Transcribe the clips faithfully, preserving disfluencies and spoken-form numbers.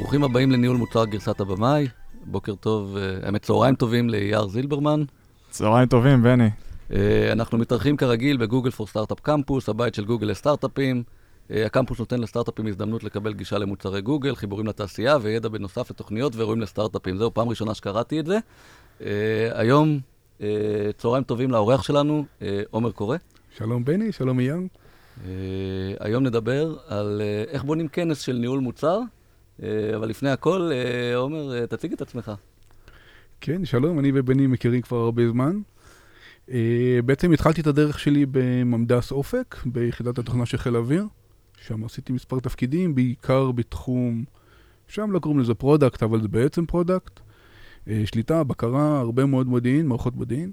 ברוכים הבאים לניהול מוצר גרסת הבמאי. בוקר טוב, האמת צהריים טובים ליאיר זילברמן. צהריים טובים, בני. אנחנו מתארחים כרגיל בגוגל פור סטארט-אפ קמפוס, הבית של גוגל לסטארט-אפים. הקמפוס נותן לסטארט-אפים הזדמנות לקבל גישה למוצרי גוגל, חיבורים לתעשייה וידע בנוסף לתוכניות ואירועים לסטארט-אפים. זהו פעם ראשונה שקראתי את זה. היום צהריים טובים לאורח שלנו, עומר קורא. שלום בני, שלום יאיר. היום נדבר על איך בונים כנס של ניהול מוצר, אבל לפני הכל, עומר, תציג את עצמך. כן, שלום, אני ובני מכירים כבר הרבה זמן. בעצם התחלתי את הדרך שלי בממדס אופק, ביחידת התוכנה של חיל האוויר, שם עשיתי מספר תפקידים, בעיקר בתחום, שם לא קוראים לזה פרודקט, אבל זה בעצם פרודקט, שליטה, בקרה, הרבה מאוד מודיעין, מערכות מודיעין.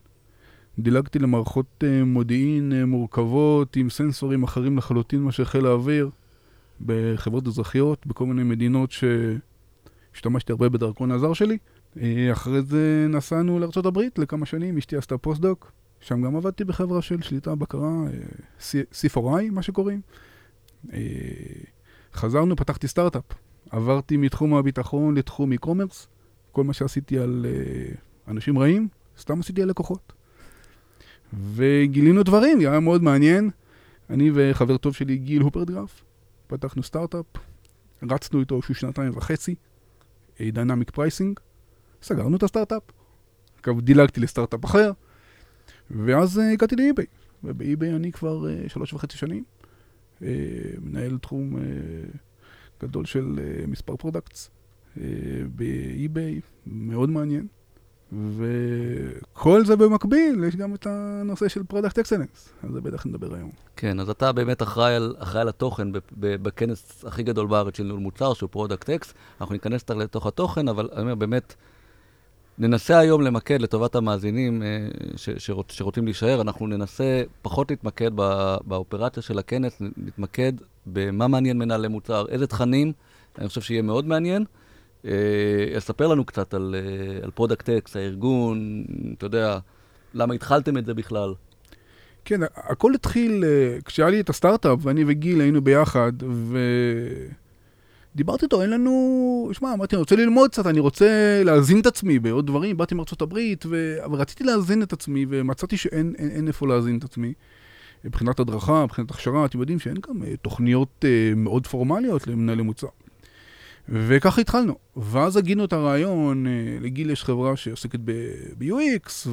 דילגתי למערכות מודיעין מורכבות עם סנסורים אחרים לחלוטין מה שחיל האוויר, בחברות אזרחיות, בכל מיני מדינות שהשתמשתי הרבה בדרכון הזר שלי. אחרי זה נסענו לארצות הברית לכמה שנים, אשתי עשתה פוסט-דוק, שם גם עבדתי בחברה של שליטה בקרה, סי פור איי, מה שקוראים. חזרנו, פתחתי סטארט-אפ, עברתי מתחום הביטחון לתחום אי-קומרס, כל מה שעשיתי על אנשים רעים, סתם עשיתי על לקוחות. וגילינו דברים, היה מאוד מעניין, אני וחבר טוב שלי גיל הופרגרף, פתחנו סטארט-אפ, רצנו איתו שנתיים וחצי, דיינמיק פרייסינג, סגרנו את הסטארט-אפ, דילגתי לסטארט-אפ אחר, ואז הגעתי לאי-ביי, ובאי-ביי אני כבר שלוש וחצי שנים, מנהל תחום גדול של מספר פרודקטס, באי-ביי, מאוד מעניין, וכל זה במקביל, יש גם את הנושא של Product Excellence, אז זה בטח נדבר היום. כן, אז אתה באמת אחראי על, אחראי על התוכן בכנס הכי גדול בארץ של ניהול מוצר, שהוא Product X, אנחנו ניכנס לתוך התוכן, אבל אני אומר, באמת, ננסה היום למקד לטובת המאזינים ש, שרוצ, שרוצים להישאר, אנחנו ננסה פחות להתמקד באופרציה של הכנס, נתמקד במה מעניין מנהלי מוצר, איזה תכנים, אני חושב שיהיה מאוד מעניין, אספר לנו קצת על, על ProductX, הארגון, אתה יודע, למה התחלתם את זה בכלל? כן, הכל התחיל, כשהיה לי את הסטארט-אפ, ואני וגיל היינו ביחד, ודיברתי איתו, אין לנו, שמע, אמרתי, אני רוצה ללמוד קצת, אני רוצה להזין את עצמי בעוד דברים, באתי מארצות הברית, ו... אבל רציתי להזין את עצמי, ומצאתי שאין אין, אין איפה להזין את עצמי. מבחינת הדרכה, מבחינת הכשרה, אתם יודעים שאין גם תוכניות מאוד פורמליות למנהלי מוצר. וככה התחלנו, ואז הגינו את הרעיון, לגיל יש חברה שעוסקת ב-יו אקס,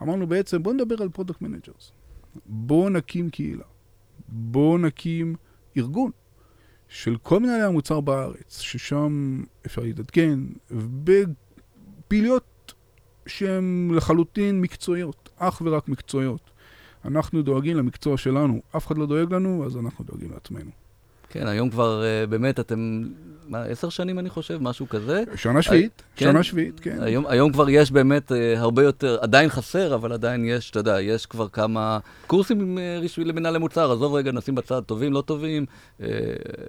ואמרנו בעצם, בואו נדבר על פרודקט מנג'רס, בואו נקים קהילה, בואו נקים ארגון של כל מנהלי המוצר בארץ, ששם אפשר להתעדכן, בפעילויות שהן לחלוטין מקצועיות, אך ורק מקצועיות. אנחנו דואגים למקצוע שלנו, אף אחד לא דואג לנו, אז אנחנו דואגים לעצמנו. כן, היום כבר באמת אתם, מה, עשר שנים אני חושב, משהו כזה. שנה שביעית, שנה שביעית, כן. היום, היום כבר יש באמת הרבה יותר, עדיין חסר, אבל עדיין יש, אתה יודע, יש כבר כמה קורסים למנהלי מוצר, עזוב רגע, נשים בצד טובים, לא טובים,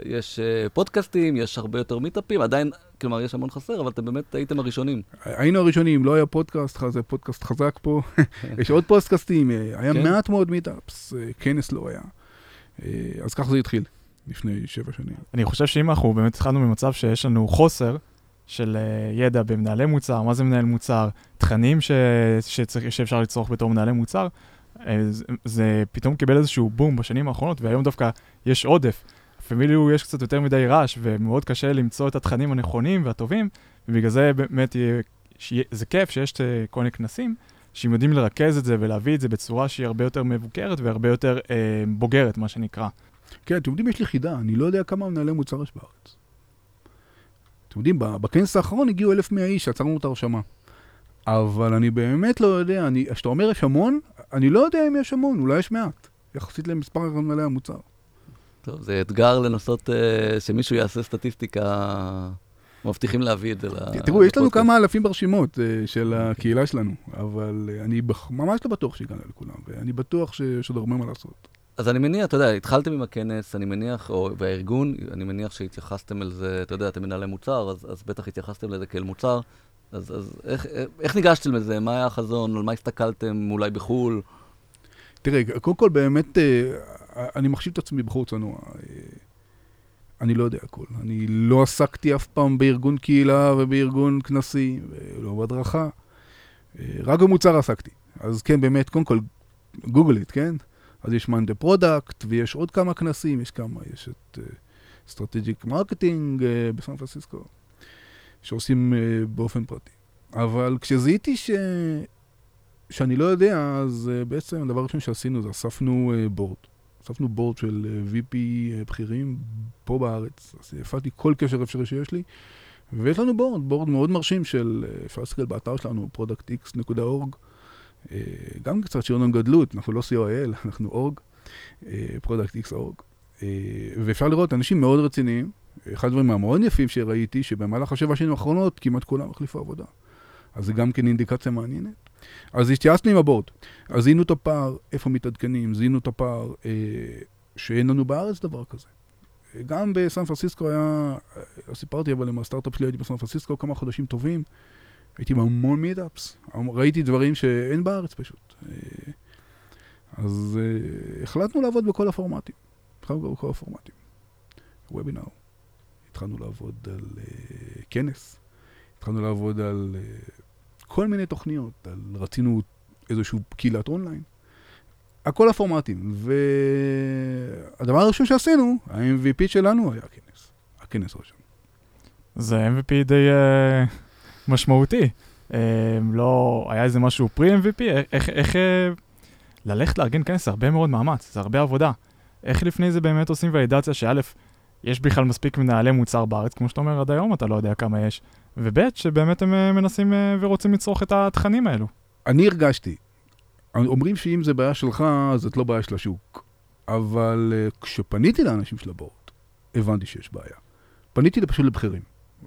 יש פודקאסטים, יש הרבה יותר מיטאפים, עדיין, כלומר, יש המון חסר, אבל אתם באמת הייתם הראשונים. היינו הראשונים, לא היה פודקאסט, זה פודקאסט חזק פה, יש עוד פודקאסטים, היה מעט מאוד מיטאפס, כנס לא היה. אז כך זה התחיל. לפני שבע שנים. אני חושב שאם אנחנו באמת התחלנו ממצב שיש לנו חוסר של ידע במנהלי מוצר, מה זה מנהל מוצר, תכנים ש... שצריך, שאפשר לצרוך בתור מנהלי מוצר, זה, זה פתאום קיבל איזשהו בום בשנים האחרונות, והיום דווקא יש עודף. אפילו יש קצת יותר מדי רעש, ומאוד קשה למצוא את התכנים הנכונים והטובים, ובגלל זה באמת יהיה, זה כיף שיש כל הכנסים, שהם יודעים לרכז את זה ולהביא את זה בצורה שהיא הרבה יותר מבוקרת והרבה יותר אה, בוגרת, מה שנקרא. כן, אתם יודעים, יש לי חידה, אני לא יודע כמה מנהלי מוצר יש בארץ. אתם יודעים, בכנס האחרון הגיעו אלף ומאה איש, עצרנו את הרשמה. אבל אני באמת לא יודע, כשאתה אומר יש המון, אני לא יודע אם יש המון, אולי יש מעט, יחסית למספר מנהלי המוצר. טוב, זה אתגר לנסות שמישהו יעשה סטטיסטיקה, מבטיחים להביא את זה. תראו, יש לנו כמה אלפים ברשימות של הקהילה שלנו, אבל אני ממש לא בטוח שהגענו לכולם, ואני בטוח שיש עוד הרבה מה לעשות. אז אני מניח, אתה יודע, התחלתם עם הכנס, אני מניח, או בארגון, אני מניח שהתייחסתם אל זה, אתה יודע, אתם מנהלי מוצר, אז, אז בטח התייחסתם לזה כאל מוצר, אז, אז איך, איך ניגשתם לזה? מה היה החזון? על מה הסתכלתם? אולי בחול? תראה, קודם כל, באמת, אני מחשיב את עצמי בחור צנוע. אני לא יודע הכל. אני לא עסקתי אף פעם בארגון קהילה ובארגון כנסי, ולא בהדרכה. רק במוצר עסקתי. אז כן, באמת, קודם כל, גוגלית, כן? אז יש מיינד פרודקט, ויש עוד כמה כנסים, יש כמה, יש את סטרטג'יק מרקטינג בסן פרנסיסקו, שעושים באופן פרטי. אבל כשזיהיתי ש... שאני לא יודע, אז בעצם הדבר הראשון שעשינו זה אספנו בורד. אספנו בורד של וי פי בכירים פה בארץ. אז הפעתי כל קשר אפשרי שיש לי, ויש לנו בורד, בורד מאוד מרשים של, אפשר לסתכל באתר שלנו, פרודקט איקס דוט אורג, גם קצת שירונון גדלות, אנחנו לא סי או איי אל, אנחנו אורג, פרודקט איקס דוט אורג, ואפשר לראות אנשים מאוד רציניים. אחד הדברים המאוד יפים שראיתי, שבמהלך השבע שנים האחרונות כמעט כולם החליפו עבודה. אז זה גם כן אינדיקציה מעניינת. אז התייעצנו עם הבורד, אז זיהינו את הפער, איפה מתעדכנים, זיהינו את הפער אה, שאין לנו בארץ דבר כזה. גם בסן פרנסיסקו היה, סיפרתי אבל עם הסטארט-אפ שלי, הייתי בסן פרנסיסקו כמה חודשים טובים, הייתי עם המון מיטאפס, ראיתי דברים שאין בארץ פשוט. אה, אז אה, החלטנו לעבוד בכל הפורמטים, התחלנו בכל הפורמטים. וובינאר, התחלנו לעבוד על אה, כנס, התחלנו לעבוד על... אה, כל מיני תוכניות, רצינו איזושהי קהילת אונליין, הכל הפורמטים, והדבר הראשון שעשינו, ה-אם וי פי שלנו היה הכנס, הכנס ראשון. זה אם וי פי די uh, משמעותי, um, לא, היה איזה משהו פרי-אם וי פי, איך, איך uh, ללכת לארגן כנס, זה הרבה מאוד מאמץ, זה הרבה עבודה, איך לפני זה באמת עושים ולידציה, שא' יש בכלל מספיק מנהלי מוצר בארץ, כמו שאתה אומר עד היום, אתה לא יודע כמה יש, ובית שבאמת הם מנסים ורוצים לצרוך את התכנים האלו. אני הרגשתי. אומרים שאם זה בעיה שלך, זאת לא בעיה של השוק. אבל כשפניתי לאנשים של הבורד, הבנתי שיש בעיה. פניתי פשוט לבחירים.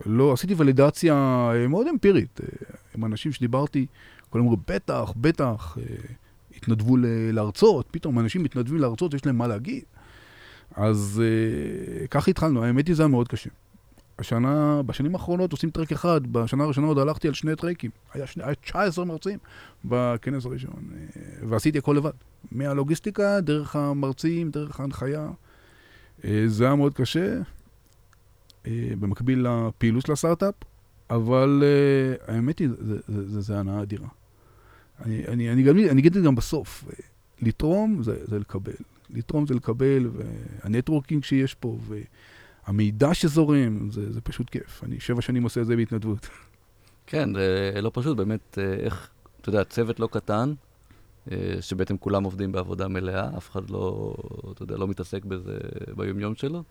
לא, עשיתי ולידציה מאוד אמפירית. עם אנשים שדיברתי, כולם אמרו, בטח, בטח, התנדבו להרצות. פתאום אנשים מתנדבים להרצות, יש להם מה להגיד. אז כך התחלנו. האמת היא, זה היה מאוד קשה. השנה, בשנים האחרונות עושים טרק אחד, בשנה הראשונה עוד הלכתי על שני טרקים, היה, שני, היה תשע עשרה מרצים בכנס הראשון, ועשיתי הכל לבד, מהלוגיסטיקה, דרך המרצים, דרך ההנחיה, זה היה מאוד קשה, במקביל לפעילות לסטארט-אפ, אבל האמת היא, זה, זה, זה, זה הנאה אדירה. אני, אני, אני, אני, אני אגיד את זה גם בסוף, לתרום זה, זה לקבל, לתרום זה לקבל, והנטוורקינג שיש פה, ו... המידע שזורם, זה, זה פשוט כיף. אני שבע שנים עושה את זה בהתנדבות. כן, זה לא פשוט. באמת, איך, אתה יודע, צוות לא קטן, שבעצם כולם עובדים בעבודה מלאה, אף אחד לא, אתה יודע, לא מתעסק בזה ביומיום שלו.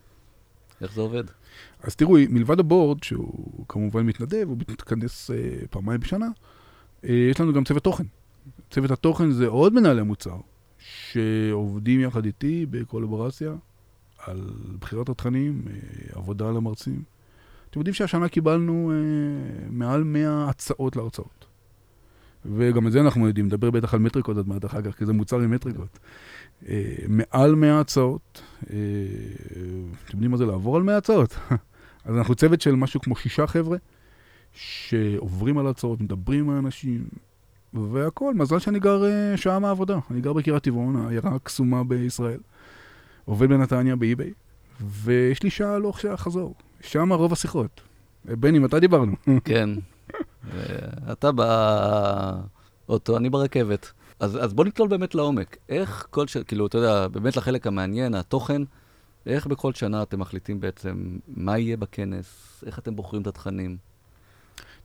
איך זה עובד? אז תראו, מלבד הבורד, שהוא כמובן מתנדב, הוא מתכנס פעמיים בשנה, יש לנו גם צוות תוכן. צוות התוכן זה עוד מנהלי מוצר, שעובדים יחד איתי בקולברציה, על בחירת התכנים, עבודה על המרצים. אתם יודעים שהשנה קיבלנו מעל מאה הצעות להרצאות. וגם את זה אנחנו יודעים, מדבר בטח על מטריקות עד מעט אחר כך, כי זה מוצר עם מטריקות. מעל מאה הצעות, אתם יודעים מה זה לעבור על מאה הצעות? אז אנחנו צוות של משהו כמו שישה חבר'ה, שעוברים על הצעות, מדברים עם האנשים, והכל. מזל שאני גר שעה מהעבודה. אני גר בקירת טבעון, העיירה הקסומה בישראל. עובד בנתניה, באי-ביי, ויש לי שעה הלוך שעה חזור. שם הרוב השיחות. בני, מתי דיברנו? כן. אתה באוטו, אני ברכבת. אז, אז בוא נתלול באמת לעומק. איך כל ש... כאילו, אתה יודע, באמת לחלק המעניין, התוכן, איך בכל שנה אתם מחליטים בעצם מה יהיה בכנס, איך אתם בוחרים את התכנים?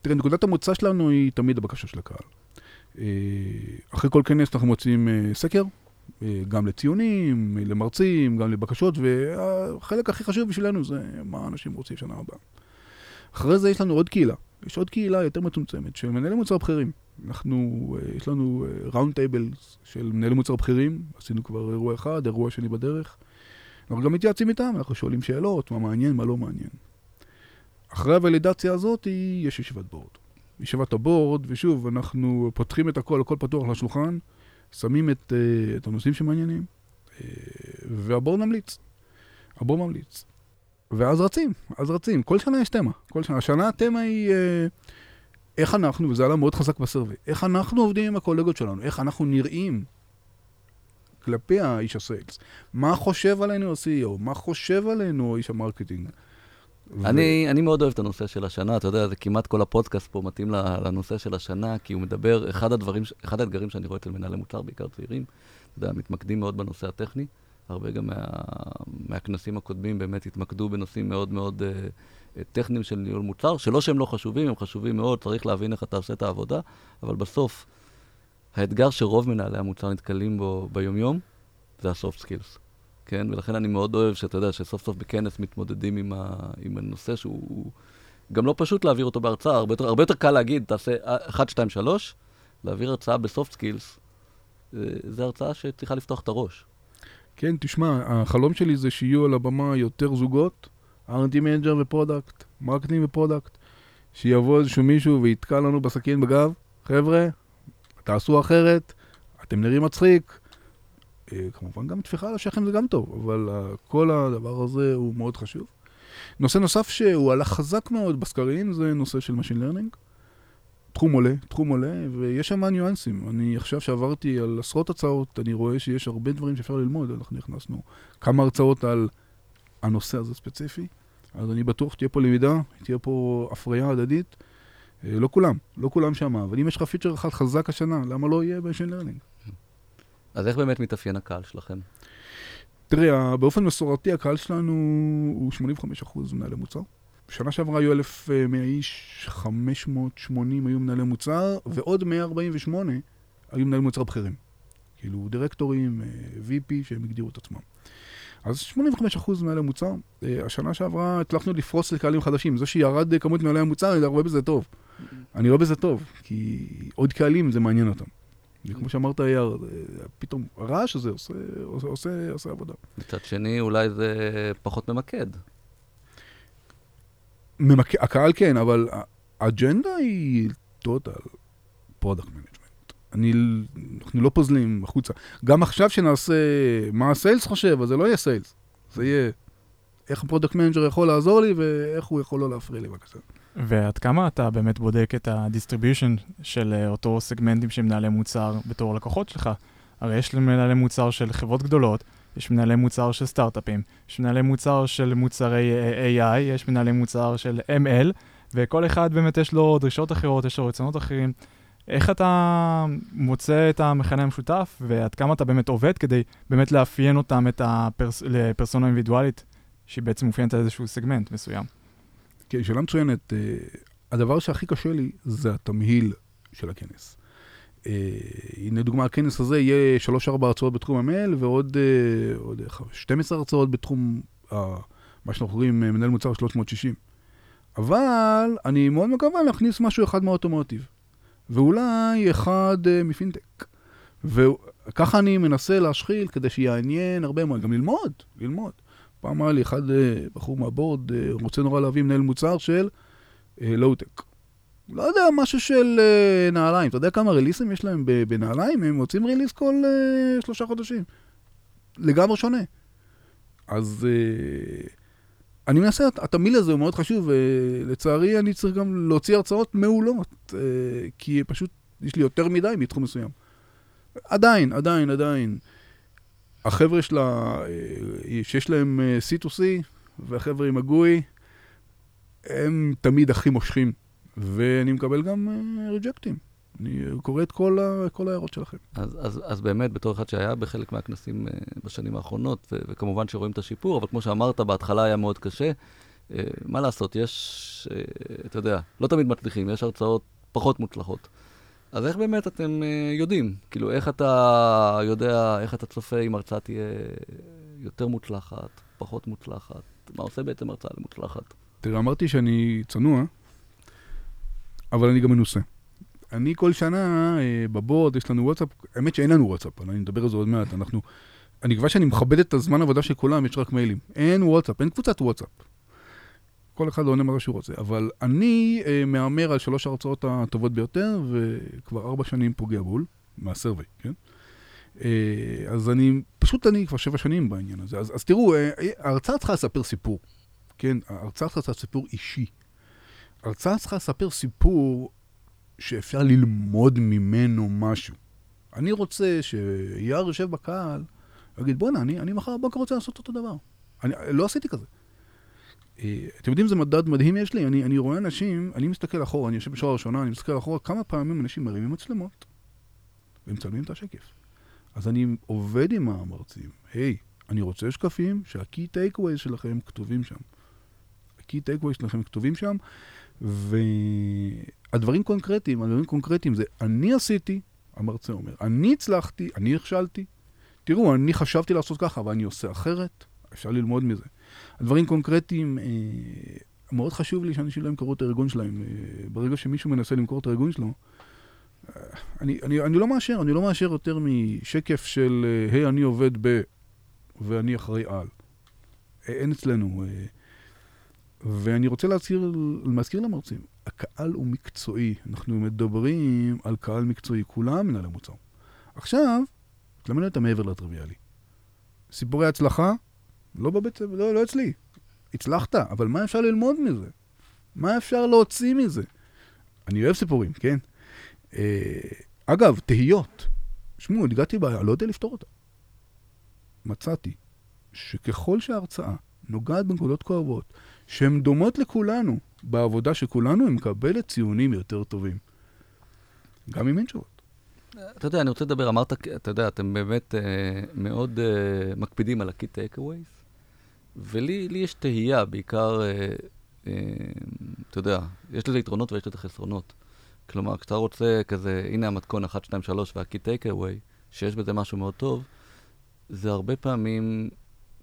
תראה, נקודת המוצא שלנו היא תמיד הבקשה של הקהל. אחרי כל כנס אנחנו מוצאים סקר, גם לציונים, למרצים, גם לבקשות, והחלק הכי חשוב בשבילנו זה מה אנשים רוצים שנה הבאה. אחרי זה יש לנו עוד קהילה, יש עוד קהילה יותר מצומצמת של מנהלי מוצר בכירים. אנחנו, יש לנו ראונד טייבלס של מנהלי מוצר בכירים, עשינו כבר אירוע אחד, אירוע שני בדרך. אנחנו גם מתייעצים איתם, אנחנו שואלים שאלות, מה מעניין, מה לא מעניין. אחרי הוולידציה הזאת יש ישיבת בורד. ישיבת הבורד, ושוב, אנחנו פותחים את הכל, הכל פתוח לשולחן, שמים את, uh, את הנושאים שמעניינים, uh, והבורד ממליץ. הבורד ממליץ. ואז רצים, אז רצים. כל שנה יש תמה. כל שנה. השנה התמה היא, uh, איך אנחנו, וזה עלה מאוד חזק בסרווה, איך אנחנו עובדים עם הקולגות שלנו, איך אנחנו נראים כלפי האיש הסיילס. מה חושב עלינו ה-סי אי או? מה חושב עלינו איש המרקטינג? אני, אני מאוד אוהב את הנושא של השנה, אתה יודע, זה כמעט כל הפודקאסט פה מתאים לנושא של השנה, כי הוא מדבר, אחד הדברים, אחד האתגרים שאני רואה אצל מנהלי מוצר, בעיקר צעירים, אתה יודע, מתמקדים מאוד בנושא הטכני, הרבה גם מה, מהכנסים הקודמים באמת התמקדו בנושאים מאוד מאוד uh, טכניים של ניהול מוצר, שלא שהם לא חשובים, הם חשובים מאוד, צריך להבין איך אתה עושה את העבודה, אבל בסוף, האתגר שרוב מנהלי המוצר נתקלים בו ביומיום, זה הסופט סקילס. כן, ולכן אני מאוד אוהב שאתה יודע שסוף סוף בכנס מתמודדים עם, ה... עם הנושא שהוא גם לא פשוט להעביר אותו בהרצאה, הרבה יותר, הרבה יותר קל להגיד, תעשה אחת, שתיים, שלוש, להעביר הרצאה בסופט סקילס, זה הרצאה שצריכה לפתוח את הראש. כן, תשמע, החלום שלי זה שיהיו על הבמה יותר זוגות, אר אנד די מנג'ר ופרודקט, מרקטינג ופרודקט, שיבוא איזשהו מישהו ויתקע לנו בסכין בגב, חבר'ה, תעשו אחרת, אתם נראים מצחיק, כמובן גם תפיחה על השכם זה גם טוב, אבל כל הדבר הזה הוא מאוד חשוב. נושא נוסף שהוא הלך חזק מאוד בסקרים, זה נושא של Machine Learning. תחום עולה, תחום עולה, ויש שם ניואנסים. אני עכשיו שעברתי על עשרות הצעות, אני רואה שיש הרבה דברים שאפשר ללמוד, אנחנו נכנסנו כמה הרצאות על הנושא הזה ספציפי, אז אני בטוח שתהיה פה למידה, תהיה פה הפריה הדדית, לא כולם, לא כולם שם, אבל אם יש לך פיצ'ר אחד חזק השנה, למה לא יהיה Machine Learning? אז איך באמת מתאפיין הקהל שלכם? תראה, באופן מסורתי הקהל שלנו הוא שמונים וחמישה אחוז מנהלי מוצר. בשנה שעברה היו אלף ומאה איש, חמש מאות שמונים היו מנהלי מוצר, ועוד מאה ארבעים ושמונה היו מנהלי מוצר בכירים. כאילו דירקטורים, וי פי שהם הגדירו את עצמם. אז שמונים וחמישה אחוז מנהלי מוצר. השנה שעברה הצלחנו לפרוס לקהלים חדשים. זה שירד כמות מנהלי מוצר, אני רואה בזה טוב. אני רואה בזה טוב, כי עוד קהלים זה מעניין אותם. וכמו שאמרת, פתאום הרעש הזה עושה, עושה, עושה, עושה עבודה. מצד שני, אולי זה פחות ממקד. ממק... הקהל כן, אבל האג'נדה היא total product management. אני... אנחנו לא פוזלים החוצה. גם עכשיו שנעשה מה הסיילס חושב, אז זה לא יהיה סיילס. זה יהיה איך הפרודקט מנג'ר יכול לעזור לי ואיך הוא יכול לא להפריע לי בקצה. ועד כמה אתה באמת בודק את ה-distribution של אותו סגמנטים שמנהלי מוצר בתור לקוחות שלך? הרי יש מנהלי מוצר של חברות גדולות, יש מנהלי מוצר של סטארט-אפים, יש מנהלי מוצר של מוצרי איי איי, יש מנהלי מוצר של אם אל, וכל אחד באמת יש לו דרישות אחרות, יש לו רצונות אחרים. איך אתה מוצא את המכנה המשותף, ועד כמה אתה באמת עובד כדי באמת לאפיין אותם את הפרס... לפרסונה אינדיבידואלית, שהיא בעצם מופיינת על איזשהו סגמנט מסוים? כן, שאלה מצוינת, הדבר שהכי קשה לי זה התמהיל של הכנס. הנה דוגמה, הכנס הזה יהיה שלוש ארבע הרצאות בתחום המייל, ועוד שתים עשרה הרצאות בתחום, מה שאנחנו קוראים, מנהל מוצר שלוש מאות שישים. אבל אני מאוד מקווה להכניס משהו אחד מהאוטומוטיב, ואולי אחד מפינטק. וככה אני מנסה להשחיל כדי שיעניין הרבה מאוד, גם ללמוד, ללמוד. פעם היה לי אחד בחור מהבורד, רוצה נורא להביא מנהל מוצר של לואו-טק. לא יודע, משהו של נעליים. אתה יודע כמה ריליסים יש להם בנעליים? הם מוצאים ריליס כל שלושה חודשים. לגמרי שונה. אז אני מנסה, התמיל הזה הוא מאוד חשוב, ולצערי אני צריך גם להוציא הרצאות מעולות, כי פשוט יש לי יותר מדי מתחום מסוים. עדיין, עדיין, עדיין. החבר'ה שלה, שיש להם סי טו סי, והחבר'ה עם הגוי, הם תמיד הכי מושכים, ואני מקבל גם ריג'קטים. אני קורא את כל, כל הערות שלכם. אז, אז, אז באמת, בתור אחד שהיה בחלק מהכנסים בשנים האחרונות, ו- וכמובן שרואים את השיפור, אבל כמו שאמרת, בהתחלה היה מאוד קשה. מה לעשות? יש, אתה יודע, לא תמיד מצליחים, יש הרצאות פחות מוצלחות. אז איך באמת אתם יודעים? כאילו, איך אתה יודע, איך אתה צופה אם הרצאה תהיה יותר מוצלחת, פחות מוצלחת? מה עושה בעצם הרצאה למוצלחת? תראה, אמרתי שאני צנוע, אבל אני גם מנוסה. אני כל שנה בבורד, יש לנו וואטסאפ, האמת שאין לנו וואטסאפ, אני מדבר על זה עוד מעט, אנחנו, אני כבר שאני מכבד את הזמן העבודה של כולם, יש רק מיילים. אין וואטסאפ, אין קבוצת וואטסאפ. כל אחד לא עונה מה שהוא רוצה, אבל אני אה, מאמר על שלוש הרצאות הטובות ביותר, וכבר ארבע שנים פוגע בול, מהסרווי, כן? אה, אז אני, פשוט אני כבר שבע שנים בעניין הזה, אז, אז תראו, אה, ההרצאה צריכה לספר סיפור, כן? ההרצאה צריכה לספר סיפור אישי. ההרצאה צריכה לספר סיפור שאפשר ללמוד ממנו משהו. אני רוצה שיער יושב בקהל, אגיד, בוא'נה, אני, אני מחר בבוקר רוצה לעשות אותו דבר. אני לא עשיתי כזה. אתם יודעים, זה מדד מדהים יש לי. אני, אני רואה אנשים, אני מסתכל אחורה, אני יושב בשורה הראשונה, אני מסתכל אחורה, כמה פעמים אנשים מרימים מצלמות, והם מצלמים את השקף. אז אני עובד עם המרצים. היי, אני רוצה שקפים שה-key takeaways שלכם כתובים שם. ה-key takeaways שלכם כתובים שם, והדברים קונקרטיים, הדברים קונקרטיים זה, אני עשיתי, המרצה אומר, אני הצלחתי, אני הכשלתי. תראו, אני חשבתי לעשות ככה, אבל אני עושה אחרת. אפשר ללמוד מזה. הדברים קונקרטיים, אה, מאוד חשוב לי שאנשים לא ימכרו את הארגון שלהם. אה, ברגע שמישהו מנסה למכור את הארגון שלו, אה, אני, אני, אני לא מאשר, אני לא מאשר יותר משקף של, היי, אני עובד ב, ואני אחראי על. אה, אין אצלנו. אה, ואני רוצה להזכיר, להזכיר למרצים, הקהל הוא מקצועי. אנחנו מדברים על קהל מקצועי, כולם מנהל המוצר. עכשיו, תלמד את המעבר לטריוויאלי. סיפורי הצלחה, לא בבית, לא, לא אצלי. הצלחת, אבל מה אפשר ללמוד מזה? מה אפשר להוציא מזה? אני אוהב סיפורים, כן? אגב, תהיות. שמעו, הגעתי בעיה, לא יודע לפתור אותה. מצאתי שככל שההרצאה נוגעת בנקודות כואבות, שהן דומות לכולנו, בעבודה שכולנו, היא מקבלת ציונים יותר טובים. גם אם אין תשובות. אתה יודע, אני רוצה לדבר, אמרת, אתה יודע, אתם באמת מאוד מקפידים על ה-key takeaways, ולי יש תהייה, בעיקר, אתה יודע, יש לזה יתרונות ויש לזה חסרונות. כלומר, כשאתה רוצה כזה, הנה המתכון אחת, שתיים, שלוש וה-key takeaway, שיש בזה משהו מאוד טוב, זה הרבה פעמים,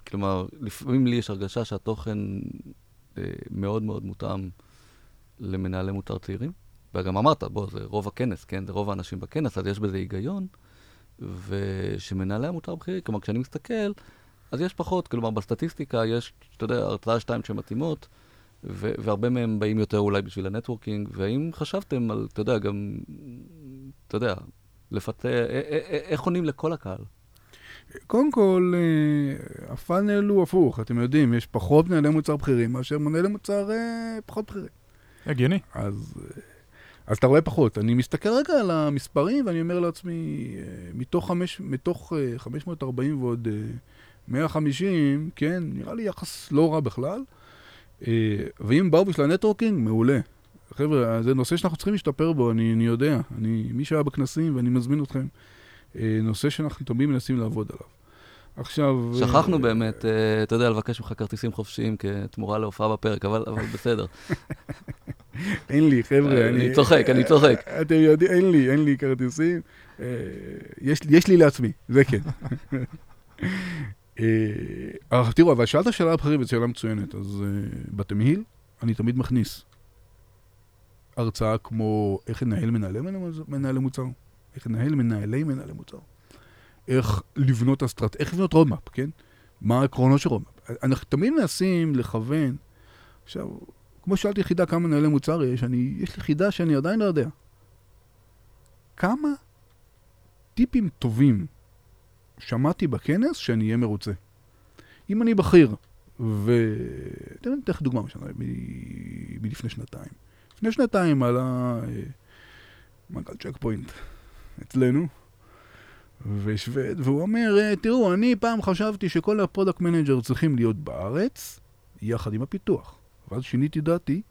כלומר, לפעמים לי יש הרגשה שהתוכן מאוד מאוד מותאם למנהלי מוצר צעירים. וגם אמרת, בוא, זה רוב הכנס, כן? זה רוב האנשים בכנס, אז יש בזה היגיון, ושמנהלי המוצר בכירי, כלומר, כשאני מסתכל, אז יש פחות, כלומר, בסטטיסטיקה יש, אתה יודע, הרצאה שתיים שמתאימות, ו- והרבה מהם באים יותר אולי בשביל הנטוורקינג, ואם חשבתם על, אתה יודע, גם, אתה יודע, לפתח, איך עונים לכל הקהל? קודם כל, הפאנל הוא הפוך, אתם יודעים, יש פחות מנהלי מוצר בכירים, מאשר מנהלי מוצר פחות בכירים. הגיוני. אז... אז אתה רואה פחות. אני מסתכל רגע על המספרים, ואני אומר לעצמי, מתוך, חמש, מתוך חמש מאות ארבעים ועוד מאה וחמישים, כן, נראה לי יחס לא רע בכלל. ואם באו בשביל הנטוורקינג, מעולה. חבר'ה, זה נושא שאנחנו צריכים להשתפר בו, אני, אני יודע. אני, מי שהיה בכנסים, ואני מזמין אתכם, נושא שאנחנו תמיד מנסים לעבוד עליו. עכשיו... שכחנו באמת, אתה יודע, לבקש ממך כרטיסים חופשיים כתמורה להופעה בפרק, אבל, אבל בסדר. אין לי, חבר'ה. אני צוחק, אני צוחק. אתם יודעים, אין לי, אין לי כרטיסים. יש לי לעצמי, זה כן. תראו, אבל שאלת השאלה הבחרית, זו שאלה מצוינת, אז בתמהיל, אני תמיד מכניס הרצאה כמו איך לנהל מנהלי מוצר, איך לנהל מנהלי מנהלי מוצר, איך לבנות אסטרט, איך לבנות רודמאפ, כן? מה העקרונות של רודמאפ? אנחנו תמיד מנסים לכוון, עכשיו... כמו שאלתי יחידה כמה מנהלי מוצר יש, אני, יש לי חידה שאני עדיין לא יודע. כמה טיפים טובים שמעתי בכנס שאני אהיה מרוצה. אם אני בכיר, ו... אתם יודעים, תכף דוגמה משנה, מ... מלפני שנתיים. לפני שנתיים עלה מנכ"ל צ'ק פוינט אצלנו, ושבד, והוא אומר, תראו, אני פעם חשבתי שכל הפרודקט מנג'ר צריכים להיות בארץ, יחד עם הפיתוח. ואז שיניתי דעתי,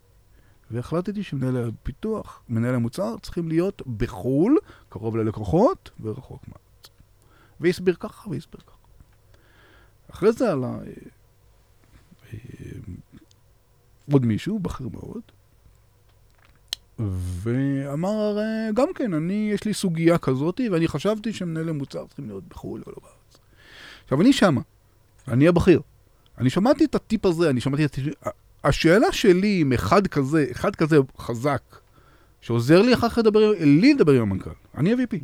והחלטתי שמנהל הפיתוח, מנהל המוצר, צריכים להיות בחול, קרוב ללקוחות, ורחוק מהארץ. והסביר ככה, והסביר ככה. אחרי זה עלה אה, אה, עוד מישהו, בכיר מאוד, ואמר, אה, גם כן, אני, יש לי סוגיה כזאת, ואני חשבתי שמנהל המוצר צריכים להיות בחול, ולא בארץ. עכשיו, אני שמה, אני הבכיר. אני שמעתי את הטיפ הזה, אני שמעתי את הטיפ... השאלה שלי עם אחד כזה, אחד כזה חזק, שעוזר לי אחר כך לדבר, לי לדבר עם המנכ"ל. אני ה-וי פי.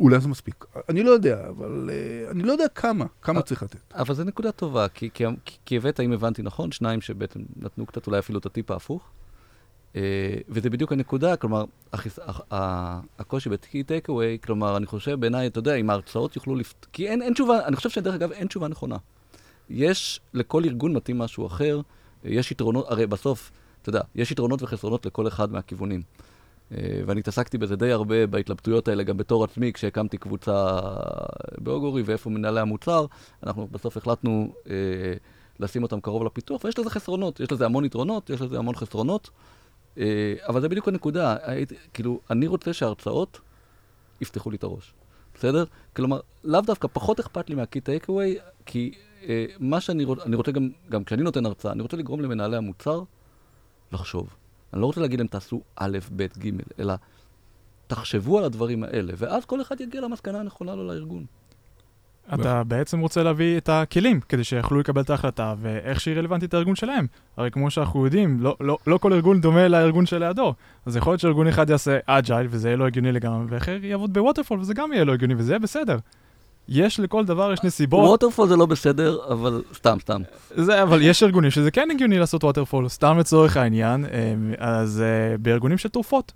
אולי זה מספיק. אני לא יודע, אבל אני לא יודע כמה, כמה צריך לתת. אבל זו נקודה טובה, כי הבאת, אם הבנתי נכון, שניים שבעצם נתנו קצת אולי אפילו את הטיפ ההפוך, וזה בדיוק הנקודה, כלומר, הקושי ב-key takeaway, כלומר, אני חושב בעיניי, אתה יודע, אם ההרצאות יוכלו לפתור, כי אין תשובה, אני חושב שדרך אגב אין תשובה נכונה. יש לכל ארגון מתאים משהו אחר, יש יתרונות, הרי בסוף, אתה יודע, יש יתרונות וחסרונות לכל אחד מהכיוונים. ואני התעסקתי בזה די הרבה בהתלבטויות האלה, גם בתור עצמי, כשהקמתי קבוצה באוגורי, ואיפה מנהלי המוצר, אנחנו בסוף החלטנו אה, לשים אותם קרוב לפיתוח, ויש לזה חסרונות, יש לזה המון יתרונות, יש לזה המון חסרונות, אה, אבל זה בדיוק הנקודה, הייתי, כאילו, אני רוצה שההרצאות יפתחו לי את הראש, בסדר? כלומר, לאו דווקא פחות אכפת לי מהקי טייקווי, כי אה, מה שאני רוצה, אני רוצה גם, גם כשאני נותן הרצאה, אני רוצה לגרום למנהלי המוצר לחשוב. אני לא רוצה להגיד להם תעשו א', ב', ג', אלא תחשבו על הדברים האלה, ואז כל אחד יגיע למסקנה הנכונה לו לארגון. אתה בעצם רוצה להביא את הכלים, כדי שיכולו לקבל את ההחלטה, ואיך שהיא רלוונטית לארגון שלהם. הרי כמו שאנחנו יודעים, לא, לא, לא כל ארגון דומה לארגון שלידו. אז יכול להיות שארגון אחד יעשה אג'ייל, וזה יהיה לא הגיוני לגמרי, ואחר יעבוד בווטרפול, וזה גם יהיה לא הגיוני, וזה יהיה בסדר. יש לכל דבר, יש נסיבות. ווטרפול זה לא בסדר, אבל סתם, סתם. זה, אבל יש ארגונים שזה כן הגיוני לעשות ווטרפול, סתם לצורך העניין. אז בארגונים של תרופות,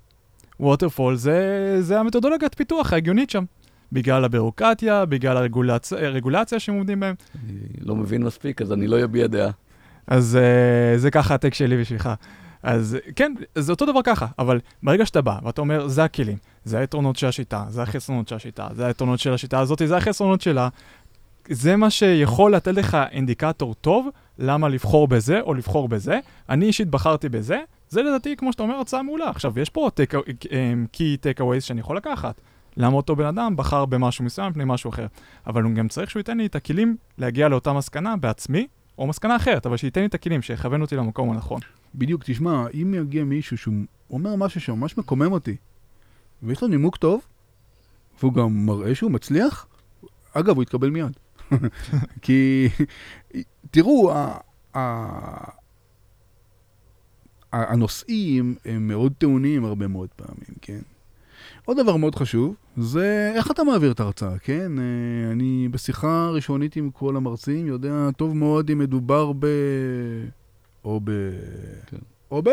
ווטרפול זה, זה המתודולוגיית פיתוח ההגיונית שם. בגלל הבירוקרטיה, בגלל הרגולציה, הרגולציה שהם עומדים בהם. אני לא מבין מספיק, אז אני לא אביע דעה. אז זה ככה הטק שלי בשבילך. אז כן, זה אותו דבר ככה, אבל ברגע שאתה בא, ואתה אומר, זה הכלים, זה היתרונות של השיטה, זה החסרונות של השיטה, זה היתרונות של השיטה הזאת, זה החסרונות שלה, זה מה שיכול לתת לך אינדיקטור טוב, למה לבחור בזה או לבחור בזה, אני אישית בחרתי בזה, זה לדעתי, כמו שאתה אומר, הרצאה מעולה. עכשיו, יש פה key takeaways שאני יכול לקחת, למה אותו בן אדם בחר במשהו מסוים פני משהו אחר, אבל הוא גם צריך שהוא ייתן לי את הכלים להגיע לאותה מסקנה בעצמי, או מסקנה אחרת, אבל שייתן לי את הכלים, שיכוון אותי למקום הנכון. בדיוק, תשמע, אם יגיע מישהו שהוא אומר משהו שממש מקומם אותי, ויש לו נימוק טוב, והוא גם מראה שהוא מצליח, אגב, הוא יתקבל מיד. כי, תראו, ה- ה- הנושאים הם מאוד טעונים הרבה מאוד פעמים, כן? עוד דבר מאוד חשוב, זה איך אתה מעביר את ההרצאה, כן? אני בשיחה ראשונית עם כל המרצים, יודע טוב מאוד אם מדובר ב... או ב... כן. או ב...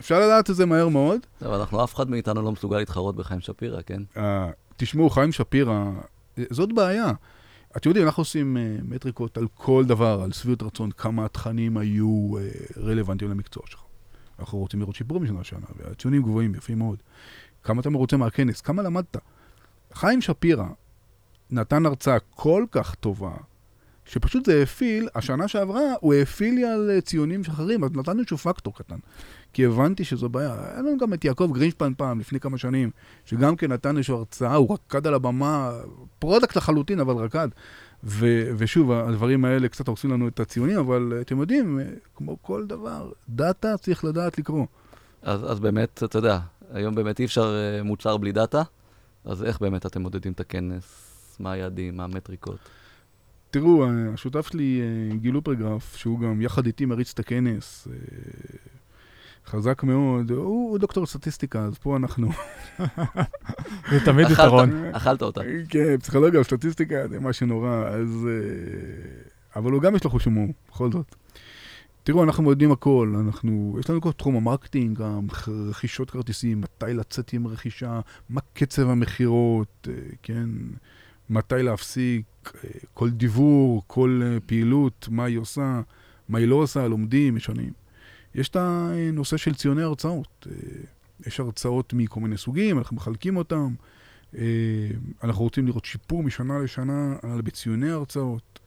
אפשר לדעת את זה מהר מאוד. אבל אנחנו, אף אחד מאיתנו לא מסוגל להתחרות בחיים שפירה, כן? אה, תשמעו, חיים שפירה, זאת בעיה. את יודעים, אנחנו עושים אה, מטריקות על כל דבר, על סביעות רצון, כמה התכנים היו אה, רלוונטיים למקצוע שלך. אנחנו רוצים לראות שיפור משנה שנה, והציונים גבוהים, יפים מאוד. כמה אתה מרוצה מהכנס, כמה למדת. חיים שפירה נתן הרצאה כל כך טובה, שפשוט זה האפיל, השנה שעברה, הוא האפיל לי על ציונים שחרים, אז נתן לי שוב פקטור קטן, כי הבנתי שזו בעיה. היה לנו גם את יעקב גרינשפן פעם, לפני כמה שנים, שגם כן נתן לי שוב הרצאה, הוא רקד על הבמה, פרודקט לחלוטין, אבל רקד. ו- ושוב, הדברים האלה קצת הורסים לנו את הציונים, אבל אתם יודעים, כמו כל דבר, דאטה צריך לדעת לקרוא. אז, אז באמת, אתה יודע, היום באמת אי אפשר מוצר בלי דאטה, אז איך באמת אתם מודדים את הכנס? מה היעדים, מה המטריקות? תראו, השותף שלי, גיל הופרגרף, שהוא גם יחד איתי מריץ את הכנס, חזק מאוד, הוא דוקטור סטטיסטיקה, אז פה אנחנו... זה תמיד יתרון. אכלת אותה. כן, פסיכולוגיה, סטטיסטיקה, זה משהו נורא, אז... אבל הוא גם יש לו חוש הומור, בכל זאת. תראו, אנחנו מודדים הכל, אנחנו, יש לנו כל תחום המרקטינג, רכישות כרטיסים, מתי לצאת עם רכישה, מה קצב המחירות, כן, מתי להפסיק, כל דיבור, כל פעילות, מה היא עושה, מה היא לא עושה, לומדים, משנים. יש את הנושא של ציוני הרצאות, יש הרצאות מכל מיני סוגים, אנחנו מחלקים אותם, אנחנו רוצים לראות שיפור משנה לשנה בציוני הרצאות,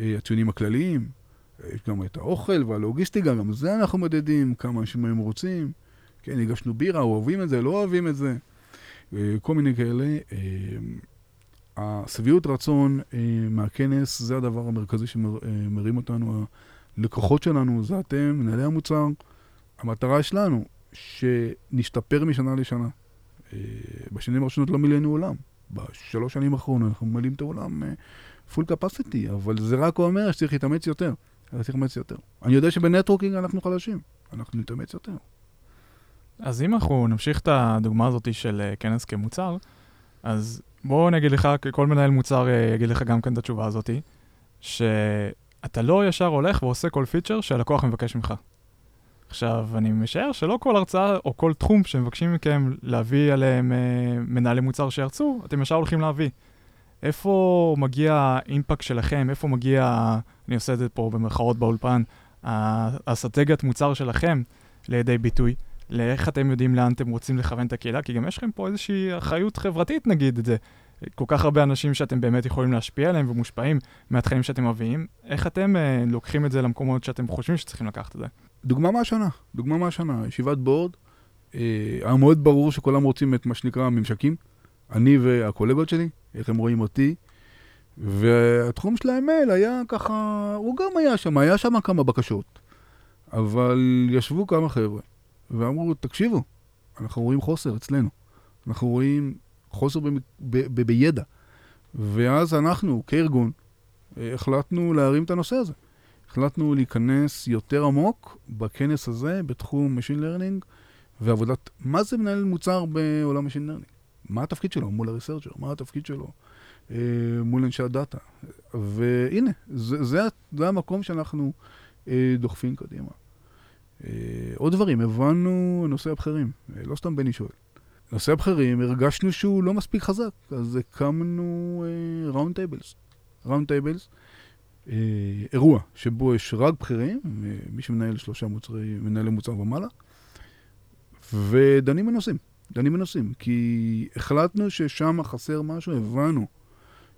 הציונים הכלליים, יש גם את האוכל והלוגיסטיקה, גם זה אנחנו מדדים, כמה אנשים מהם רוצים. כן, הגשנו בירה, אוהבים את זה, לא אוהבים את זה. כל מיני כאלה. הסביעות רצון מהכנס, זה הדבר המרכזי שמרים אותנו. הלקוחות שלנו, זה אתם, מנהלי המוצר. המטרה שלנו, שנשתפר משנה לשנה. בשנים הראשונות לא מילאנו עולם. בשלוש שנים האחרונות אנחנו מלאים את העולם full capacity, אבל זה רק אומר שצריך להתאמץ יותר. אז צריך להתאמץ יותר. אני יודע שבנטרוקינג אנחנו חלשים, אנחנו נתאמץ יותר. אז אם אנחנו נמשיך את הדוגמה הזאת של כנס כמוצר, אז בואו נגיד לך, כל מנהל מוצר יגיד לך גם כאן את התשובה הזאת, שאתה לא ישר הולך ועושה כל פיצ'ר שהלקוח מבקש ממך. עכשיו, אני משער שלא כל הרצאה או כל תחום שמבקשים מכם להביא עליהם מנהלי מוצר שירצו, אתם ישר הולכים להביא. איפה מגיע האימפקט שלכם, איפה מגיע, אני עושה את זה פה במרכאות באולפן, האסטרטגיית מוצר שלכם לידי ביטוי, לאיך אתם יודעים לאן אתם רוצים לכוון את הקהילה, כי גם יש לכם פה איזושהי אחריות חברתית, נגיד את זה. כל כך הרבה אנשים שאתם באמת יכולים להשפיע עליהם ומושפעים מהתכנים שאתם מביאים, איך אתם אה, לוקחים את זה למקומות שאתם חושבים שצריכים לקחת את זה? דוגמה מהשנה, דוגמה מהשנה, ישיבת בורד, היה מאוד ברור שכולם רוצים את מה שנקרא ממשקים, אני והקולגות שלי, איך הם רואים אותי, והתחום של האמייל היה ככה, הוא גם היה שם, היה שם כמה בקשות, אבל ישבו כמה חבר'ה, ואמרו, תקשיבו, אנחנו רואים חוסר אצלנו, אנחנו רואים חוסר ב- ב- ב- בידע, ואז אנחנו, כארגון, החלטנו להרים את הנושא הזה, החלטנו להיכנס יותר עמוק בכנס הזה, בתחום Machine Learning, ועבודת, מה זה מנהל מוצר בעולם Machine Learning? מה התפקיד שלו מול הריסרצ'ר? מה התפקיד שלו מול אנשי הדאטה? והנה, זה, זה, זה המקום שאנחנו דוחפים קדימה. עוד דברים, הבנו נושא הבחירים, לא סתם בני שואל. נושא הבחירים, הרגשנו שהוא לא מספיק חזק, אז הקמנו ראונד טייבלס. ראונד טייבלס, אירוע שבו יש רק בחירים, מי שמנהל שלושה מוצרי, מנהל מוצר ומעלה, ודנים מנוסים, דנים מנוסים, כי החלטנו ששם חסר משהו, הבנו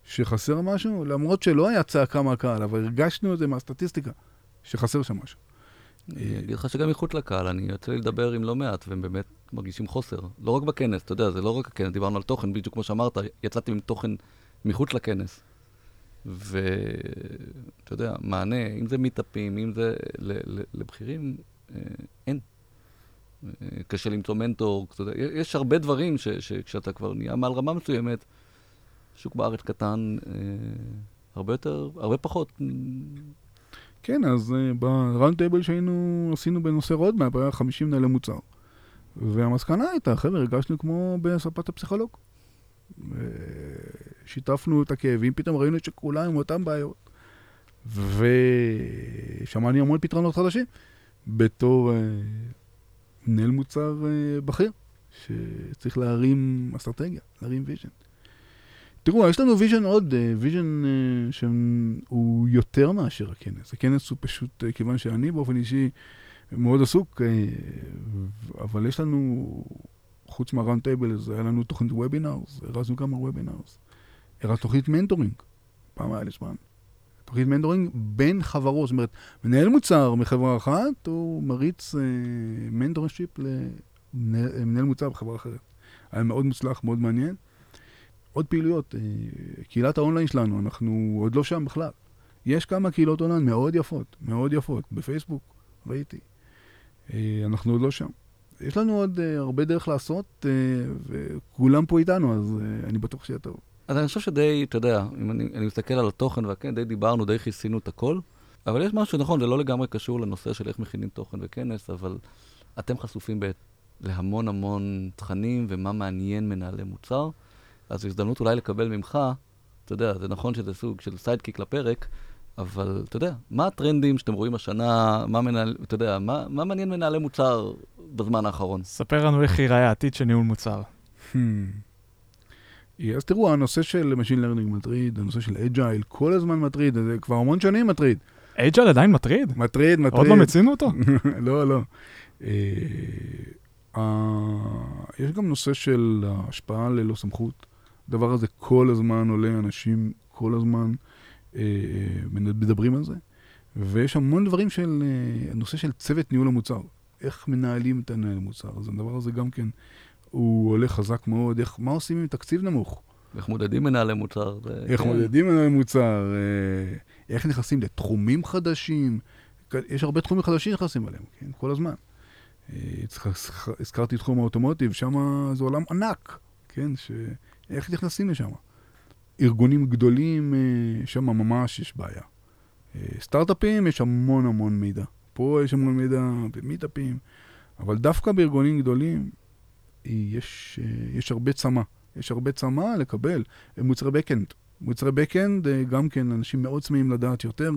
שחסר משהו, למרות שלא היה צעקה מהקהל, אבל הרגשנו את זה מהסטטיסטיקה, שחסר שם משהו. אני אגיד לך שגם מחוץ לקהל, אני יוצא לי לדבר עם לא מעט, והם באמת מרגישים חוסר. לא רק בכנס, אתה יודע, זה לא רק הכנס, דיברנו על תוכן, בדיוק כמו שאמרת, יצאתי עם תוכן מחוץ לכנס. ואתה יודע, מענה, אם זה מיטאפים, אם זה לבחירים, אין. קשה למצוא מנטור, יש הרבה דברים שכשאתה כבר נהיה מעל רמה מסוימת, שוק בארץ קטן, הרבה יותר, הרבה פחות. כן, אז בראונד טייבל שהיינו, עשינו בנושא רודמאפ, היה חמישים נהלי מוצר. והמסקנה הייתה, חבר'ה, הרגשנו כמו בספת הפסיכולוג. שיתפנו את הכאבים, פתאום ראינו שכולם עם אותם בעיות. ושמענו המון פתרונות חדשים, בתור מנהל מוצר בכיר, שצריך להרים אסטרטגיה, להרים ויז'ן. תראו, יש לנו ויז'ן עוד, ויז'ן שהוא יותר מאשר הכנס. הכנס הוא פשוט, כיוון שאני באופן אישי מאוד עסוק, אבל יש לנו, חוץ מהראונד טייבל, זה היה לנו תוכנית וובינארס, הרזנו כמה וובינארס. הרז תוכנית מנטורינג, פעם היה לזמן. תוכנית מנטורינג בין חברות, זאת אומרת, מנהל מוצר מחברה אחת, הוא מריץ מנטורשיפ למנהל מוצר בחברה אחרת. היה מאוד מוצלח, מאוד מעניין. עוד פעילויות, קהילת האונליין שלנו, אנחנו עוד לא שם בכלל. יש כמה קהילות אונליין מאוד יפות, מאוד יפות, בפייסבוק, ראיתי. אנחנו עוד לא שם. יש לנו עוד הרבה דרך לעשות, וכולם פה איתנו, אז אני בטוח שיהיה טוב. אז אני חושב שדי, אתה יודע, אם אני, אני מסתכל על התוכן, וכן, די דיברנו, די חיסינו את הכל, אבל יש משהו נכון, זה לא לגמרי קשור לנושא של איך מכינים תוכן וכנס, אבל אתם חשופים ב- להמון המון תכנים, ומה מעניין מנהלי מוצר, אז הזדמנות אולי לקבל ממך, אתה יודע, זה נכון שזה סוג של סיידקיק לפרק, אבל אתה יודע, מה הטרנדים שאתם רואים השנה, מה מנהל, אתה יודע, מה, מה מעניין מנהלי מוצר בזמן האחרון? ספר לנו איך ייראה העתיד של ניהול מוצר. אז תראו, הנושא של Machine Learning מטריד, הנושא של Agile כל הזמן מטריד, זה כבר המון שנים מטריד. Agile עדיין מטריד? מטריד, מטריד. עוד לא מצינו אותו? לא, לא. יש גם נושא של השפעה ללא סמכות. הדבר הזה כל הזמן עולה, אנשים כל הזמן מדברים על זה. ויש המון דברים של הנושא של צוות ניהול המוצר. איך מנהלים את הניהול המוצר. אז הדבר הזה גם כן הוא הולך חזק מאוד, איך, מה עושים עם תקציב נמוך? איך מודדים מנהלי מוצר? איך מודדים מנהלי מוצר? איך נכנסים לתחומים חדשים? יש הרבה תחומים חדשים נכנסים עליהם, כן? כל הזמן. הזכרתי תחום האוטומוטיב, שם זה עולם ענק, כן? ש... איך נכנסים לשם? ארגונים גדולים, שם ממש יש בעיה. סטארט-אפים, יש המון המון מידע. פה יש המון מידע, מיטאפים, אבל דווקא בארגונים גדולים, יש, יש הרבה צמה, יש הרבה צמה לקבל מוצרי בקאנד. מוצרי בקאנד, גם כן, אנשים מאוד צמאים לדעת יותר,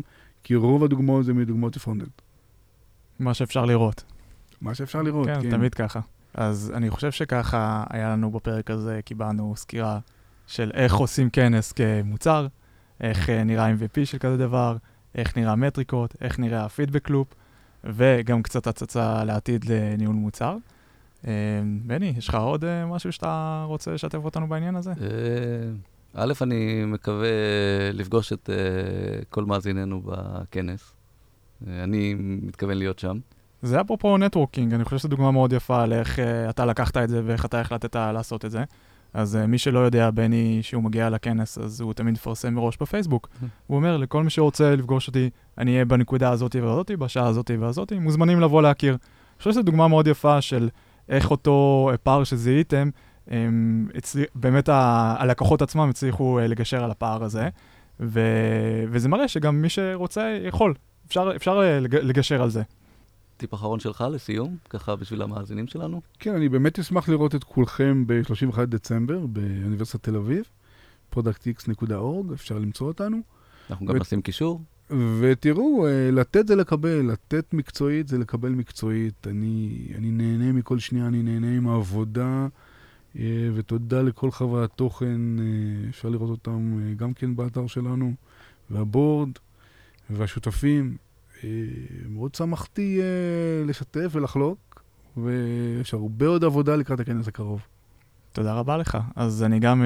כי רוב הדוגמאות זה מדוגמאות פרונטנד. מה שאפשר לראות. מה שאפשר לראות, כן. כן, תמיד ככה. אז אני חושב שככה היה לנו בפרק הזה, קיבלנו סקירה של איך עושים כנס כמוצר, איך נראה אם וי פי של כזה דבר, איך נראה מטריקות, איך נראה הפידבק לופ, וגם קצת הצצה לעתיד לניהול מוצר. בני, יש לך עוד משהו שאתה רוצה לשתף אותנו בעניין הזה? א', אני מקווה לפגוש את כל מאזיננו בכנס. אני מתכוון להיות שם. זה אפרופו נטוורקינג, אני חושב שזו דוגמה מאוד יפה על איך אתה לקחת את זה ואיך אתה החלטת לעשות את זה. אז מי שלא יודע, בני, שהוא מגיע לכנס, אז הוא תמיד מפרסם מראש בפייסבוק. הוא אומר, לכל מי שרוצה לפגוש אותי, אני אהיה בנקודה הזאתי והזאתי, בשעה הזאתי והזאתי, מוזמנים לבוא להכיר. אני חושב שזו דוגמה מאוד יפה של איך אותו פער שזיהיתם, באמת הלקוחות עצמם הצליחו לגשר על הפער הזה, וזה מראה שגם מי שרוצה יכול, אפשר לגשר על זה. טיפ אחרון שלך לסיום, ככה בשביל המאזינים שלנו? כן, אני באמת אשמח לראות את כולכם ב-שלושים ואחד דצמבר באוניברסיטת תל אביב, פרודקט איקס נקודה אורג, אפשר למצוא אותנו. אנחנו גם נשים קישור. ותראו, לתת זה לקבל, לתת מקצועית זה לקבל מקצועית. אני, אני נהנה מכל שנייה, אני נהנה עם העבודה, ותודה לכל חברי התוכן, אפשר לראות אותם גם כן באתר שלנו, והבורד, והשותפים. מאוד שמחתי לשתף ולחלוק, ויש הרבה עוד עבודה לקראת הכנס הקרוב. תודה רבה לך. אז אני גם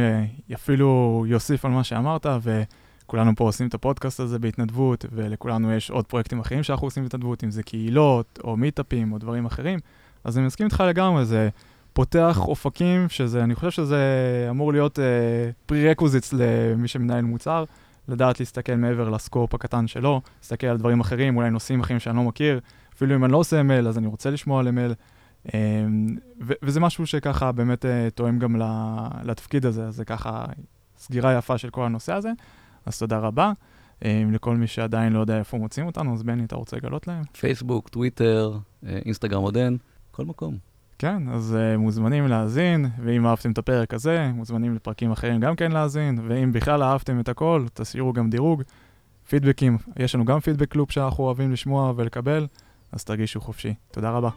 אפילו יוסיף על מה שאמרת, וכולנו פה עושים את הפודקאסט הזה בהתנדבות, ולכולנו יש עוד פרויקטים אחרים שאנחנו עושים בהתנדבות, אם זה קהילות, או מיטאפים, או דברים אחרים. אז אני מסכים איתך לגמרי, זה פותח אופקים, שאני חושב שזה אמור להיות פרי-רקוזיץ למי שמנהל מוצר, לדעת להסתכל מעבר לסקופ הקטן שלו, להסתכל על דברים אחרים, אולי נושאים אחרים שאני לא מכיר, אפילו אם אני לא עושה אמייל, אז אני רוצה לשמוע על אמייל, וזה משהו שככה באמת תואם גם לתפקיד הזה, אז זה ככה סגירה יפה של כל הנושא הזה, אז תודה רבה. לכל מי שעדיין לא יודע איפה מוצאים אותנו, אז בני, אתה רוצה לגלות להם? פייסבוק, טוויטר, אינסטגרם עודן, כל מקום. כן, אז uh, מוזמנים להאזין, ואם אהבתם את הפרק הזה, מוזמנים לפרקים אחרים גם כן להאזין, ואם בכלל אהבתם את הכל, תשאירו גם דירוג, פידבקים, יש לנו גם פידבק לופ שאנחנו אוהבים לשמוע ולקבל, אז תרגישו חופשי. תודה רבה.